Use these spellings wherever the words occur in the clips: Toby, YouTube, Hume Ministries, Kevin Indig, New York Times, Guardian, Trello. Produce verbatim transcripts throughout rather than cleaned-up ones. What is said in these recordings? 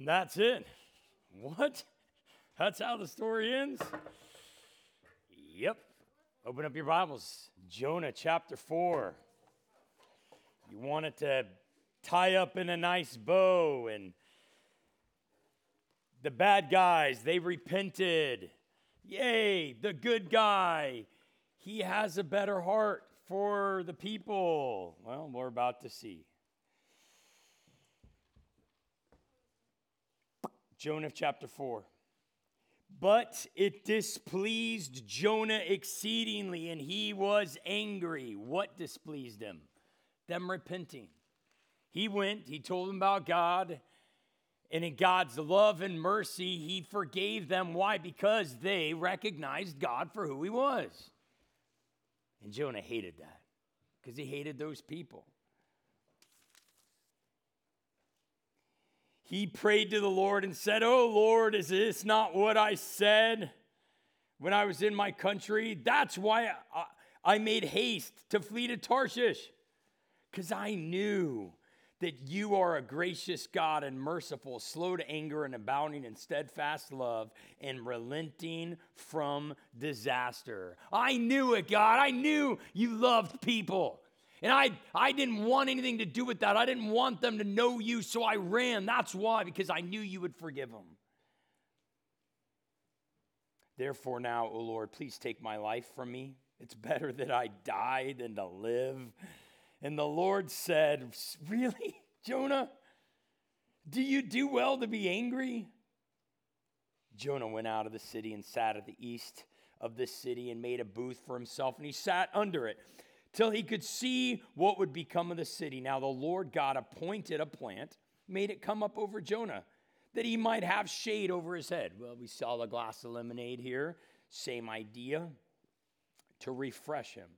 And that's it. What? That's how the story ends? Yep. Open up your Bibles. Jonah chapter four. You want it to tie up in a nice bow, and the bad guys, they repented. Yay, the good guy, he has a better heart for the people. Well, we're about to see. Jonah chapter four. But it displeased Jonah exceedingly, and he was angry. What displeased him? Them repenting. He went, he told them about God, and in God's love and mercy, he forgave them. Why? Because they recognized God for who he was. And Jonah hated that because he hated those people. He prayed to the Lord and said, "Oh, Lord, is this not what I said when I was in my country? That's why I made haste to flee to Tarshish, because I knew that you are a gracious God and merciful, slow to anger and abounding in steadfast love and relenting from disaster." I knew it, God. I knew you loved people. And I, I didn't want anything to do with that. I didn't want them to know you, so I ran. That's why, because I knew you would forgive them. Therefore now, O Lord, please take my life from me. It's better that I die than to live. And the Lord said, "Really, Jonah? Do you do well to be angry?" Jonah went out of the city and sat at the east of the city and made a booth for himself, and he sat under it till he could see what would become of the city. Now the Lord God appointed a plant, made it come up over Jonah, that he might have shade over his head. Well, we saw the glass of lemonade here. Same idea, to refresh him.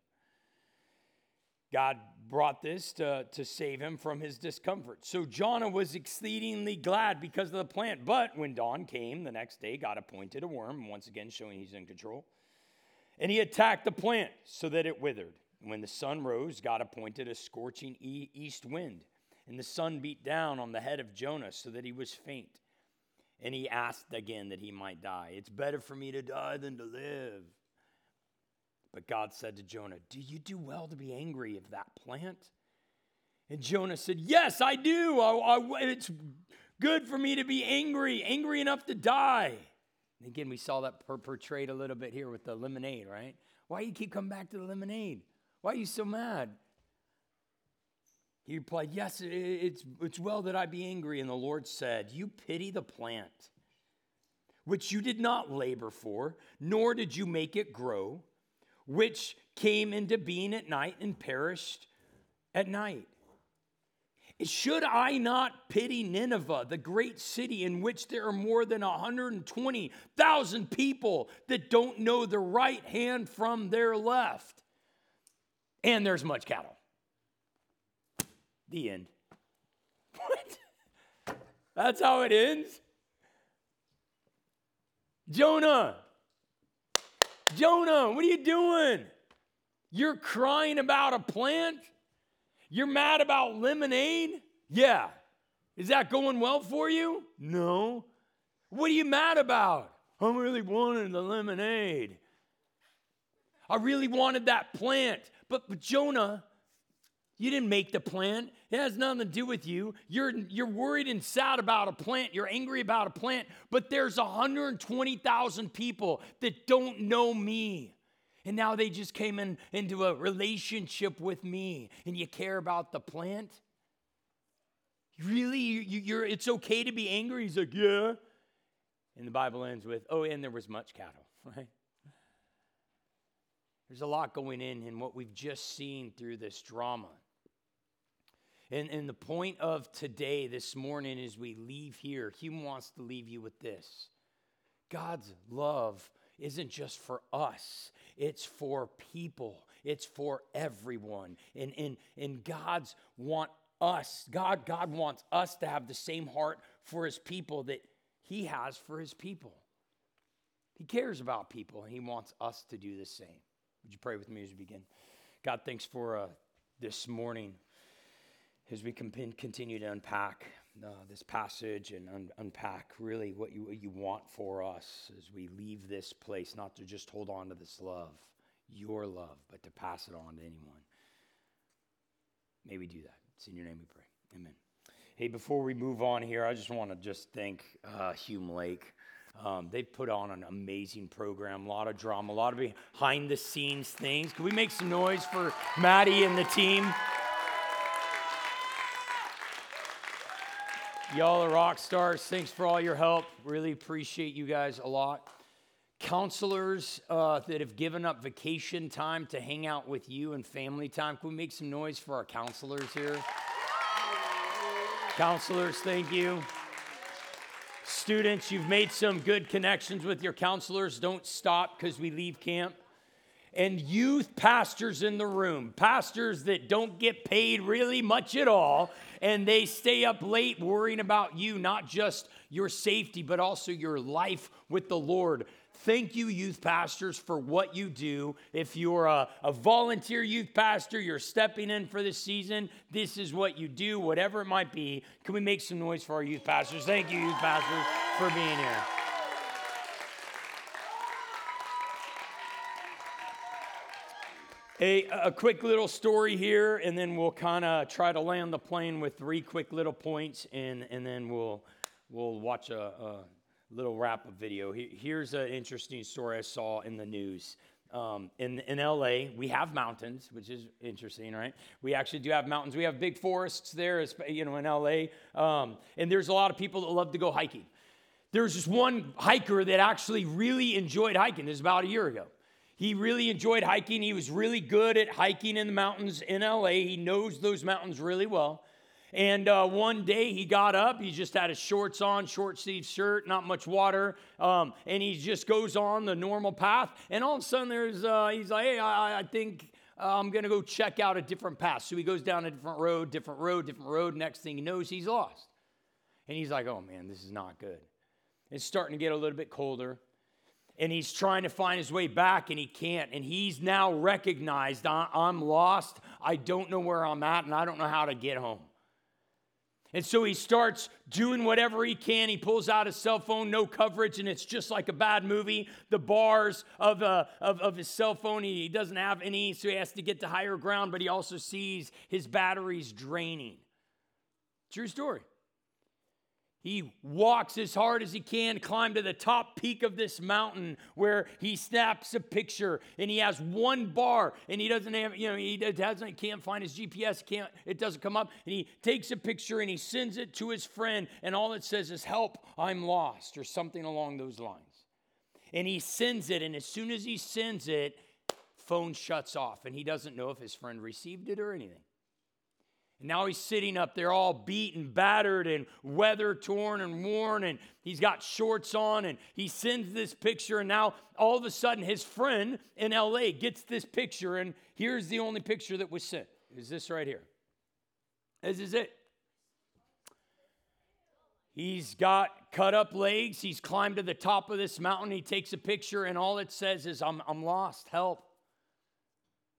God brought this to, to save him from his discomfort. So Jonah was exceedingly glad because of the plant. But when dawn came the next day, God appointed a worm, once again showing he's in control. And he attacked the plant so that it withered. And when the sun rose, God appointed a scorching e- east wind. And the sun beat down on the head of Jonah so that he was faint. And he asked again that he might die. "It's better for me to die than to live." But God said to Jonah, "Do you do well to be angry of that plant?" And Jonah said, "Yes, I do. I, I, it's good for me to be angry, angry enough to die." And again, we saw that per- portrayed a little bit here with the lemonade, right? Why do you keep coming back to the lemonade? Why are you so mad? He replied, "Yes, it, it's, it's well that I be angry." And the Lord said, "You pity the plant, which you did not labor for, nor did you make it grow, which came into being at night and perished at night. Should I not pity Nineveh, the great city in which there are more than one hundred twenty thousand people that don't know the right hand from their left? And there's much cattle." The end. What? That's how it ends? Jonah. Jonah, what are you doing? You're crying about a plant? You're mad about lemonade? Yeah. Is that going well for you? No. What are you mad about? I really wanted the lemonade. I really wanted that plant. But, but Jonah, you didn't make the plant. It has nothing to do with you. You're, you're worried and sad about a plant. You're angry about a plant. But there's one hundred twenty thousand people that don't know me. And now they just came in into a relationship with me. And you care about the plant? Really? You, you're, it's okay to be angry? He's like, "Yeah." And the Bible ends with, "Oh, and there was much cattle," right? There's a lot going in in what we've just seen through this drama. And, and the point of today, this morning, as we leave here, Hume wants to leave you with this. God's love isn't just for us. It's for people. It's for everyone. And, and, and God's want us, God, God wants us to have the same heart for his people that he has for his people. He cares about people, and he wants us to do the same. Would you pray with me as we begin? God, thanks for uh, this morning as we continue to unpack uh, this passage and un- unpack really what you, what you want for us as we leave this place, not to just hold on to this love, your love, but to pass it on to anyone. May we do that. It's in your name we pray. Amen. Hey, before we move on here, I just want to just thank uh, Hume Lake. Um, they've put on an amazing program, a lot of drama, a lot of behind-the-scenes things. Can we make some noise for Maddie and the team? Y'all are rock stars. Thanks for all your help. Really appreciate you guys a lot. Counselors uh, that have given up vacation time to hang out with you and family time. Can we make some noise for our counselors here? Counselors, thank you. Students, you've made some good connections with your counselors. Don't stop because we leave camp. And youth pastors in the room, pastors that don't get paid really much at all, and they stay up late worrying about you, not just your safety, but also your life with the Lord. Thank you, youth pastors, for what you do. If you're a, a volunteer youth pastor, you're stepping in for this season, this is what you do, whatever it might be. Can we make some noise for our youth pastors? Thank you, youth pastors, for being here. A, a quick little story here, and then we'll kind of try to land the plane with three quick little points, and, and then we'll we'll watch a, a little wrap-up video. Here's an interesting story I saw in the news. Um, in, in L A, we have mountains, which is interesting, right? We actually do have mountains. We have big forests there, you know, in L A, um, and there's a lot of people that love to go hiking. There's just one hiker that actually really enjoyed hiking. This was about a year ago. He really enjoyed hiking. He was really good at hiking in the mountains in L A. He knows those mountains really well. And uh, one day he got up. He just had his shorts on, short sleeve shirt, not much water. Um, and he just goes on the normal path. And all of a sudden there's, uh, he's like, hey, I, I think I'm going to go check out a different path. So he goes down a different road, different road, different road. Next thing he knows, he's lost. And he's like, oh, man, this is not good. It's starting to get a little bit colder. And he's trying to find his way back, and he can't. And he's now recognized, I'm lost. I don't know where I'm at, and I don't know how to get home. And so he starts doing whatever he can. He pulls out his cell phone, no coverage, and it's just like a bad movie. The bars of uh, of, of his cell phone, he doesn't have any, so he has to get to higher ground, but he also sees his batteries draining. True story. He walks as hard as he can, climb to the top peak of this mountain where he snaps a picture, and he has one bar, and he doesn't have, you know, he doesn't, he can't find his G P S, can't, it doesn't come up, and he takes a picture and he sends it to his friend, and all it says is, help, I'm lost, or something along those lines. And he sends it, and as soon as he sends it, phone shuts off, and he doesn't know if his friend received it or anything. Now he's sitting up there all beaten, battered, and weather-torn and worn, and he's got shorts on, and he sends this picture, and now all of a sudden his friend in L A gets this picture, and here's the only picture that was sent. Is this right here? This is it. He's got cut up legs. He's climbed to the top of this mountain. He takes a picture, and all it says is, I'm, I'm lost. Help.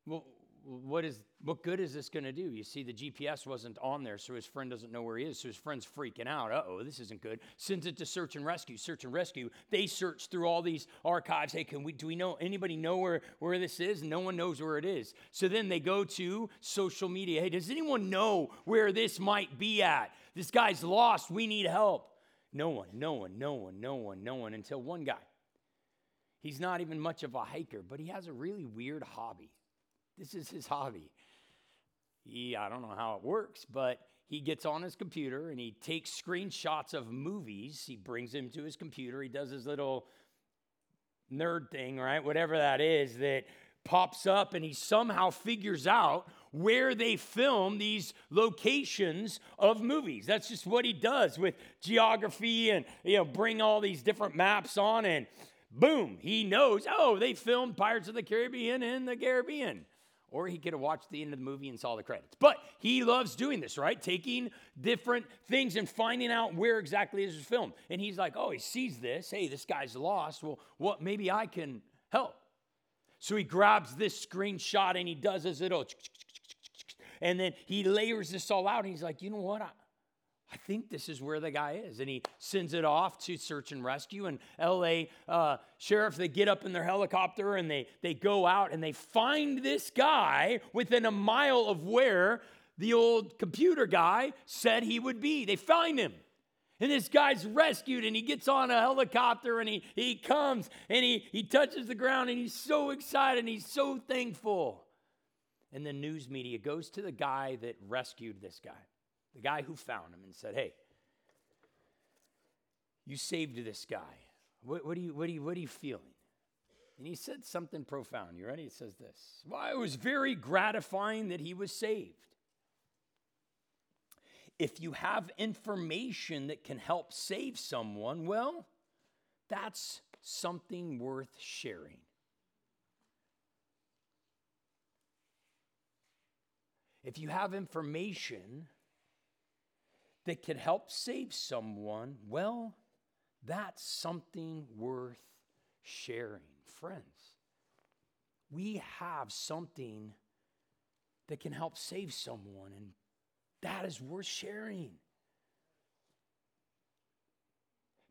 Well, What is what good is this going to do? You see, the G P S wasn't on there, so his friend doesn't know where he is, so his friend's freaking out. Uh-oh, this isn't good. Sends it to search and rescue, search and rescue. They search through all these archives. Hey, can we? do we know, anybody know where, where this is? No one knows where it is. So then they go to social media. Hey, does anyone know where this might be at? This guy's lost. We need help. No one, no one, no one, no one, no one, until one guy. He's not even much of a hiker, but he has a really weird hobby. This is his hobby. He, I don't know how it works, but he gets on his computer and he takes screenshots of movies. He brings them to his computer. He does his little nerd thing, right? Whatever that is that pops up, and he somehow figures out where they film these locations of movies. That's just what he does with geography, and, you know, bring all these different maps on, and boom, he knows, oh, they filmed Pirates of the Caribbean in the Caribbean. Or he could have watched the end of the movie and saw the credits. But he loves doing this, right? Taking different things and finding out where exactly is his film. And he's like, oh, he sees this. Hey, this guy's lost. Well, what? Maybe I can help. So he grabs this screenshot and he does his little, and then he layers this all out. And he's like, you know what? I, I think this is where the guy is. And he sends it off to search and rescue. And L A uh, sheriff, they get up in their helicopter and they, they go out and they find this guy within a mile of where the old computer guy said he would be. They find him. And this guy's rescued and he gets on a helicopter and he, he comes and he, he touches the ground and he's so excited and he's so thankful. And the news media goes to the guy that rescued this guy, the guy who found him, and said, "Hey, you saved this guy. What, what, are you, what, are you, what are you feeling?" And he said something profound. You ready? It says this. "Well, it was very gratifying that he was saved. If you have information that can help save someone, well, that's something worth sharing." If you have information that can help save someone, well, that's something worth sharing. Friends, we have something that can help save someone, and that is worth sharing.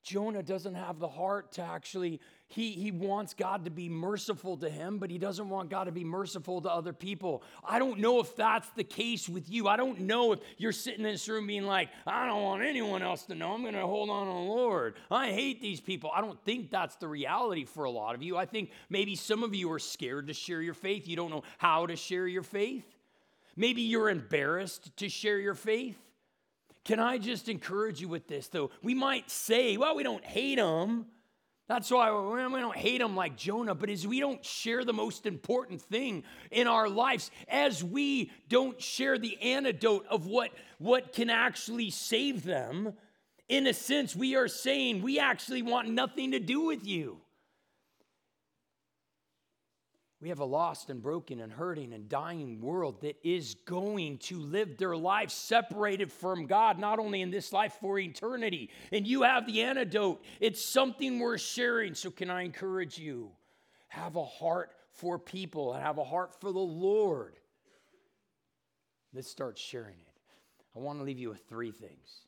Jonah doesn't have the heart to actually, he, he wants God to be merciful to him, but he doesn't want God to be merciful to other people. I don't know if that's the case with you. I don't know if you're sitting in this room being like, "I don't want anyone else to know. I'm going to hold on to the Lord. I hate these people." I don't think that's the reality for a lot of you. I think maybe some of you are scared to share your faith. You don't know how to share your faith. Maybe you're embarrassed to share your faith. Can I just encourage you with this, though? We might say, well, we don't hate them. That's why we don't hate them like Jonah. But as we don't share the most important thing in our lives, as we don't share the antidote of what, what can actually save them, in a sense, we are saying we actually want nothing to do with you. We have a lost and broken and hurting and dying world that is going to live their life separated from God, not only in this life, for eternity. And you have the antidote. It's something worth sharing. So can I encourage you? Have a heart for people and have a heart for the Lord. Let's start sharing it. I want to leave you with three things.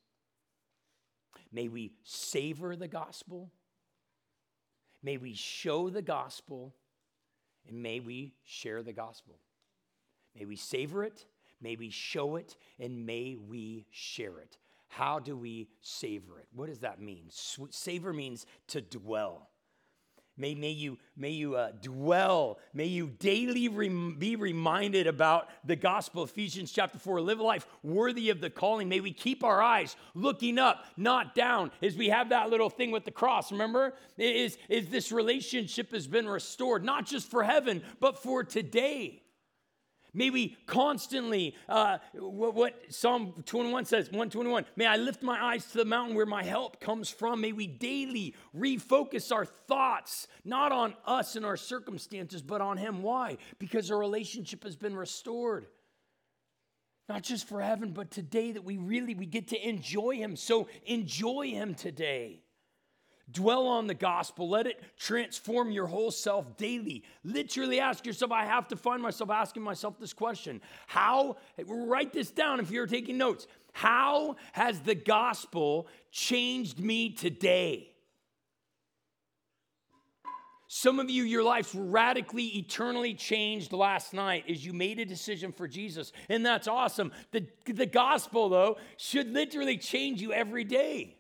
May we savor the gospel. May we show the gospel. And may we share the gospel. May we savor it, may we show it, and may we share it. How do we savor it? What does that mean? Savor means to dwell. May, may you, may you uh, dwell. May you daily rem- be reminded about the gospel. Ephesians chapter four, live a life worthy of the calling. May we keep our eyes looking up, not down, as we have that little thing with the cross. Remember, it is, is this relationship has been restored, not just for heaven, but for today. May we constantly, uh, what, what Psalm twenty-one says, one twenty-one, may I lift my eyes to the mountain where my help comes from. May we daily refocus our thoughts, not on us and our circumstances, but on him. Why? Because our relationship has been restored. Not just for heaven, but today, that we really, we get to enjoy him. So enjoy him today. Dwell on the gospel. Let it transform your whole self daily. Literally ask yourself, I have to find myself asking myself this question. How, write this down if you're taking notes. How has the gospel changed me today? Some of you, your life's radically, eternally changed last night as you made a decision for Jesus. And that's awesome. The, the gospel, though, should literally change you every day.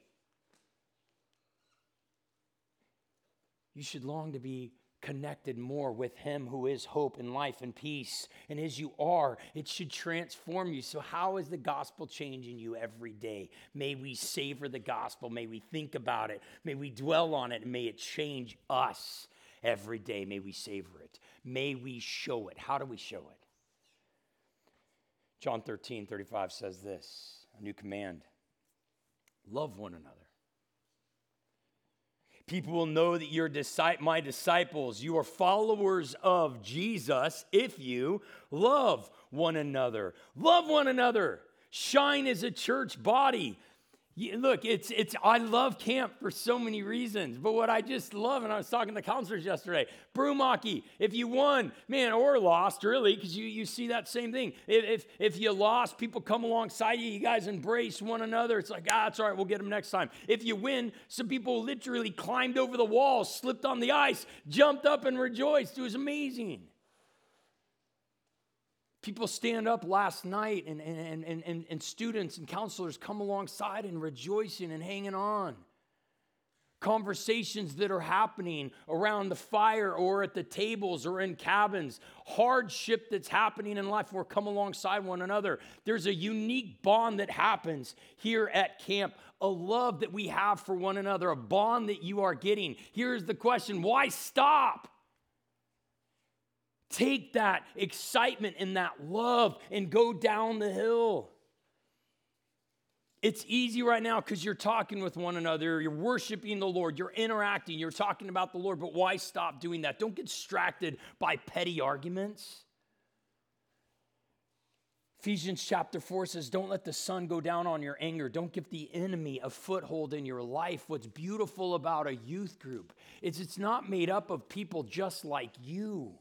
You should long to be connected more with him who is hope and life and peace. And as you are, it should transform you. So how is the gospel changing you every day? May we savor the gospel. May we think about it. May we dwell on it. And may it change us every day. May we savor it. May we show it. How do we show it? John thirteen thirty-five says this, a new command. Love one another. People will know that you're my disciples. You are followers of Jesus if you love one another. Love one another. Shine as a church body. Yeah, look, it's it's. I love camp for so many reasons, but what I just love, and I was talking to counselors yesterday, Brewmaki, if you won, man, or lost, really, because you, you see that same thing. If, if if you lost, people come alongside you, you guys embrace one another. It's like, ah, it's all right, we'll get them next time. If you win, some people literally climbed over the wall, slipped on the ice, jumped up and rejoiced. It was amazing. People stand up last night, and, and, and, and, and students and counselors come alongside and rejoicing and hanging on. Conversations that are happening around the fire or at the tables or in cabins. Hardship that's happening in life, we're come alongside one another. There's a unique bond that happens here at camp. A love that we have for one another. A bond that you are getting. Here's the question. Why stop? Take that excitement and that love and go down the hill. It's easy right now because you're talking with one another, you're worshiping the Lord, you're interacting, you're talking about the Lord, but why stop doing that? Don't get distracted by petty arguments. Ephesians chapter four says, don't let the sun go down on your anger. Don't give the enemy a foothold in your life. What's beautiful about a youth group is it's not made up of people just like you.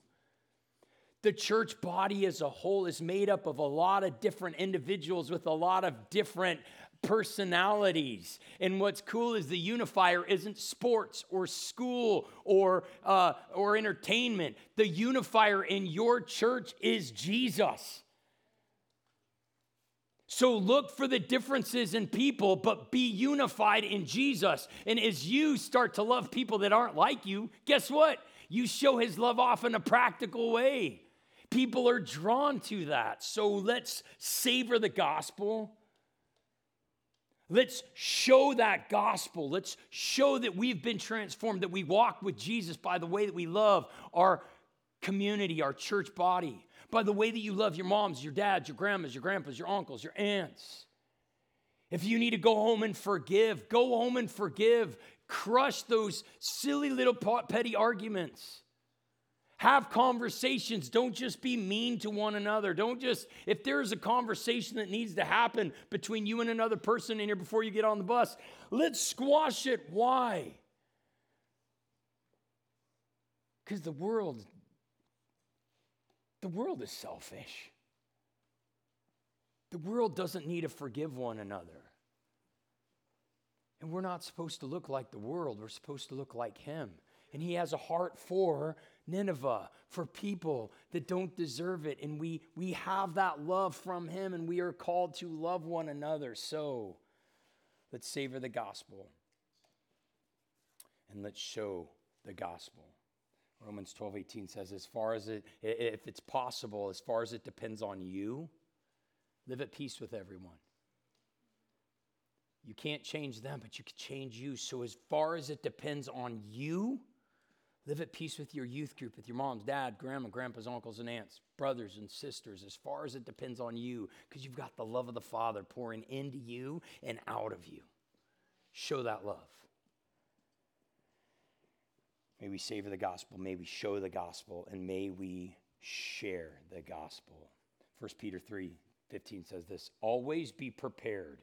The church body as a whole is made up of a lot of different individuals with a lot of different personalities. And what's cool is the unifier isn't sports or school or, uh, or entertainment. The unifier in your church is Jesus. So look for the differences in people, but be unified in Jesus. And as you start to love people that aren't like you, guess what? You show his love off in a practical way. People are drawn to that. So let's savor the gospel. Let's show that gospel. Let's show that we've been transformed, that we walk with Jesus by the way that we love our community, our church body, by the way that you love your moms, your dads, your grandmas, your grandpas, your uncles, your aunts. If you need to go home and forgive, go home and forgive. Crush those silly little petty arguments. Have conversations. Don't just be mean to one another. Don't just, if there's a conversation that needs to happen between you and another person in here before you get on the bus, let's squash it. Why? Because the world, the world is selfish. The world doesn't need to forgive one another. And we're not supposed to look like the world. We're supposed to look like him. And he has a heart for Nineveh, for people that don't deserve it. And we, we have that love from him, and we are called to love one another. So let's savor the gospel, and let's show the gospel. Romans twelve eighteen says, as far as it, if it's possible, as far as it depends on you, live at peace with everyone. You can't change them, but you can change you. So as far as it depends on you, live at peace with your youth group, with your moms, dad, grandma, grandpas, uncles, and aunts, brothers and sisters, as far as it depends on you, because you've got the love of the Father pouring into you and out of you. Show that love. May we savor the gospel, may we show the gospel, and may we share the gospel. First Peter three fifteen says this, always be prepared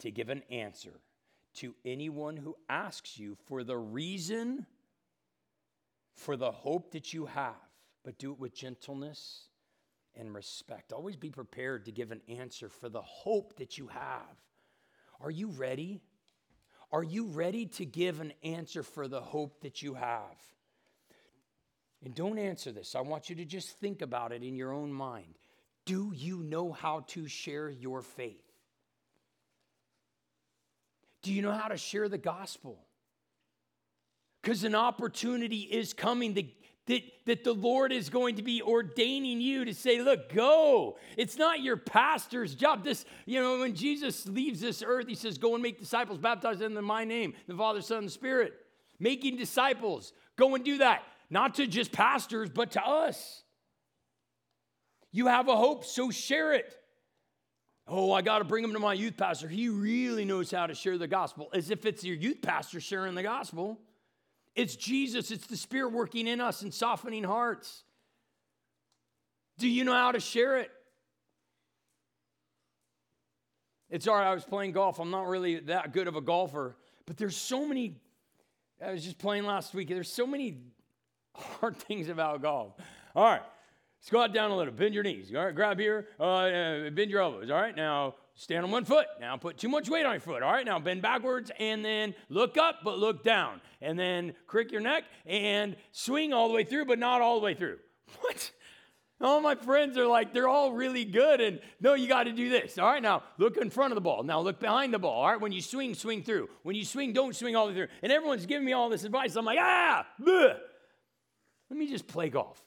to give an answer to anyone who asks you for the reason for the hope that you have, but do it with gentleness and respect. Always be prepared to give an answer for the hope that you have. Are you ready? Are you ready to give an answer for the hope that you have? And don't answer this. I want you to just think about it in your own mind. Do you know how to share your faith? Do you know how to share the gospel? Because an opportunity is coming that, that, that the Lord is going to be ordaining you to say, look, go. It's not your pastor's job. This, you know, when Jesus leaves this earth, he says, go and make disciples, baptize them in my name, the Father, Son, and the Spirit. Making disciples. Go and do that. Not to just pastors, but to us. You have a hope, so share it. Oh, I got to bring him to my youth pastor. He really knows how to share the gospel. As if it's your youth pastor sharing the gospel. It's Jesus. It's the Spirit working in us and softening hearts. Do you know how to share it? It's all right, I was playing golf. I'm not really that good of a golfer. But there's so many, I was just playing last week. There's so many hard things about golf. All right, squat down a little. Bend your knees. All right, grab here. Uh, bend your elbows. All right, now stand on one foot. Now put too much weight on your foot. All right, now bend backwards and then look up but look down. And then crick your neck and swing all the way through but not all the way through. What? All my friends are like, they're all really good, and no, you got to do this. All right, now look in front of the ball. Now look behind the ball. All right, when you swing, swing through. When you swing, don't swing all the way through. And everyone's giving me all this advice. I'm like, ah, bleh. Let me just play golf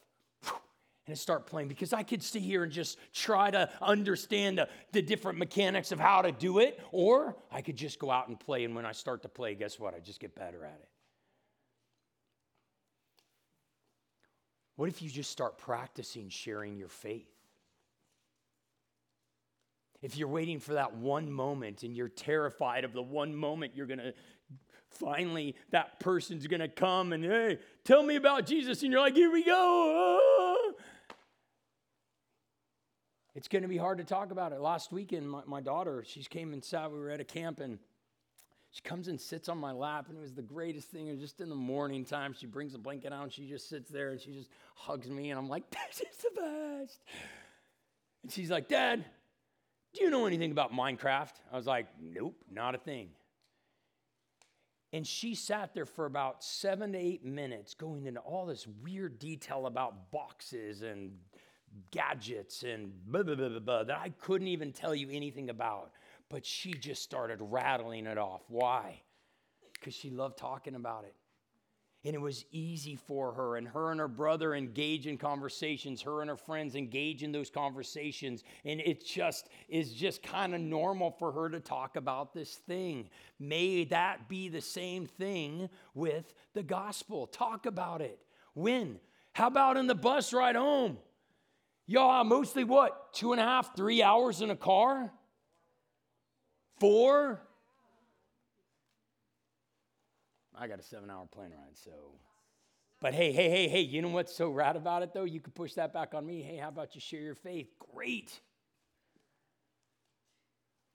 and start playing, because I could sit here and just try to understand the, the different mechanics of how to do it, or I could just go out and play, and when I start to play, guess what? I just get better at it. What if you just start practicing sharing your faith? If you're waiting for that one moment and you're terrified of the one moment you're going to finally, that person's going to come and, hey, tell me about Jesus. And you're like, here we go. Ah! It's going to be hard to talk about it. Last weekend, my, my daughter, she came and sat. We were at a camp, and she comes and sits on my lap, and it was the greatest thing. It was just in the morning time. She brings a blanket out, and she just sits there, and she just hugs me, and I'm like, this is the best. And she's like, Dad, do you know anything about Minecraft? I was like, nope, not a thing. And she sat there for about seven to eight minutes going into all this weird detail about boxes and gadgets and blah, blah, blah, blah, blah, that I couldn't even tell you anything about. But she just started rattling it off. Why? Because she loved talking about it. And it was easy for her. And her and her brother engage in conversations. Her and her friends engage in those conversations. And it just is just kind of normal for her to talk about this thing. May that be the same thing with the gospel. Talk about it. When? How about in the bus ride home? Y'all, mostly what? Two and a half, three hours in a car? Four? I got a seven-hour plane ride, so. But hey, hey, hey, hey, you know what's so rad about it, though? You could push that back on me. Hey, how about you share your faith? Great.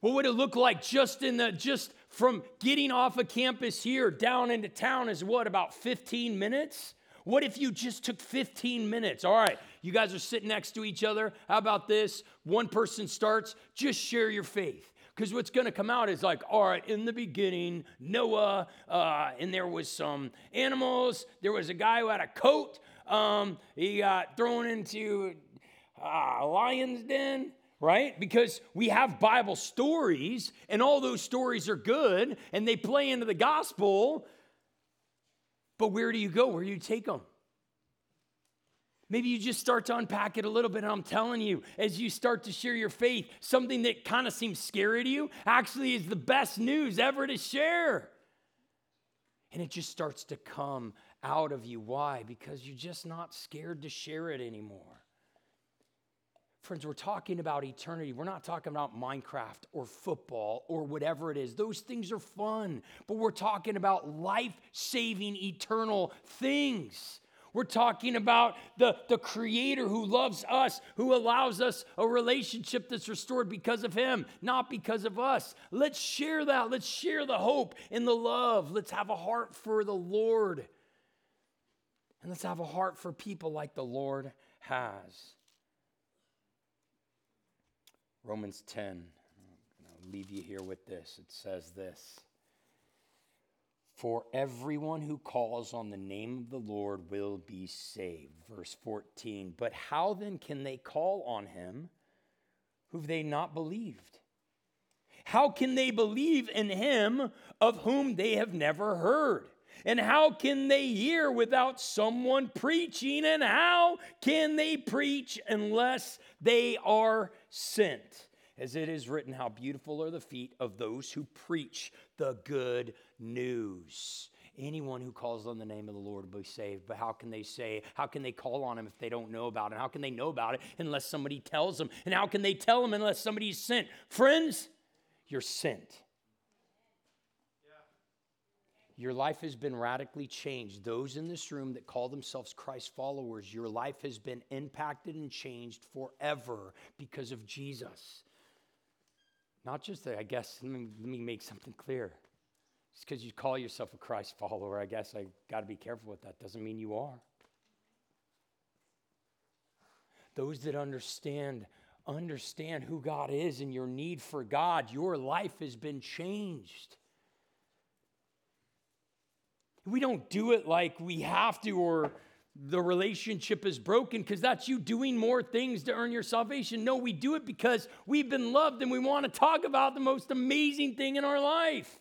What would it look like just in the, just from getting off of campus here down into town is what, about fifteen minutes? What if you just took fifteen minutes? All right, you guys are sitting next to each other. How about this? One person starts, just share your faith. Because what's going to come out is like, all right, in the beginning, Noah, uh, and there was some animals. There was a guy who had a coat. Um, he got thrown into uh, a lion's den, right? Because we have Bible stories, and all those stories are good, and they play into the gospel. But where do you go? Where do you take them? Maybe you just start to unpack it a little bit, and I'm telling you, as you start to share your faith, something that kind of seems scary to you actually is the best news ever to share. And it just starts to come out of you. Why? Because you're just not scared to share it anymore. Friends, we're talking about eternity. We're not talking about Minecraft or football or whatever it is. Those things are fun, but we're talking about life-saving, eternal things. We're talking about the, the Creator who loves us, who allows us a relationship that's restored because of Him, not because of us. Let's share that. Let's share the hope and the love. Let's have a heart for the Lord. And let's have a heart for people like the Lord has. Romans ten. I'll leave you here with this. It says this. For everyone who calls on the name of the Lord will be saved. Verse fourteen, but how then can they call on Him who they not believed? How can they believe in Him of whom they have never heard? And how can they hear without someone preaching? And how can they preach unless they are sent? As it is written, how beautiful are the feet of those who preach the good news. Anyone who calls on the name of the Lord will be saved. But how can they say, how can they call on Him if they don't know about it? And how can they know about it unless somebody tells them? And how can they tell them unless somebody's sent? Friends, you're sent. Your life has been radically changed. Those in this room that call themselves Christ followers, your life has been impacted and changed forever because of Jesus. Not just that, I guess, let me, let me make something clear. Just because you call yourself a Christ follower, I guess I got to be careful with that. Doesn't mean you are. Those that understand, understand who God is and your need for God. Your life has been changed. We don't do it like we have to or the relationship is broken because that's you doing more things to earn your salvation. No, we do it because we've been loved and we want to talk about the most amazing thing in our life.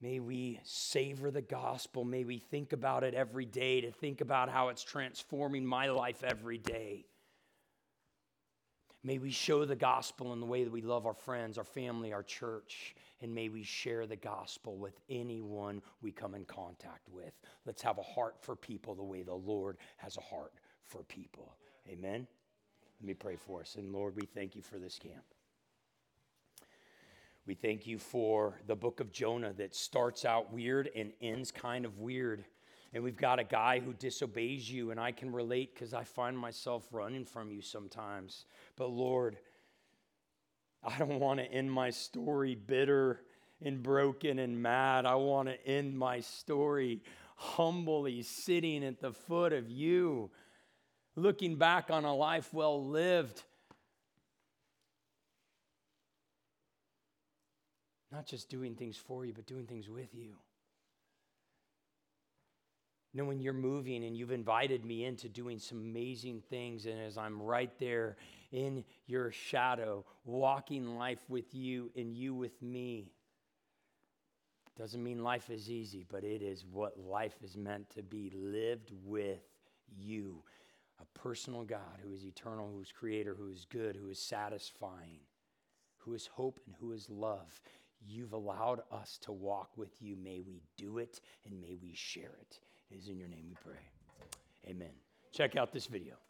May we savor the gospel. May we think about it every day, to think about how it's transforming my life every day. May we show the gospel in the way that we love our friends, our family, our church, and may we share the gospel with anyone we come in contact with. Let's have a heart for people the way the Lord has a heart for people. Amen? Let me pray for us. And Lord, we thank you for this camp. We thank you for the book of Jonah that starts out weird and ends kind of weird. And we've got a guy who disobeys you, and I can relate because I find myself running from you sometimes. But Lord, I don't want to end my story bitter and broken and mad. I want to end my story humbly sitting at the foot of you, looking back on a life well lived. Not just doing things for you, but doing things with you. Knowing you're moving and you've invited me into doing some amazing things. And as I'm right there in your shadow, walking life with you and you with me. Doesn't mean life is easy, but it is what life is meant to be, lived with you. A personal God who is eternal, who is creator, who is good, who is satisfying, who is hope and who is love. You've allowed us to walk with you. May we do it and may we share it. It is in your name we pray. Amen. Check out this video.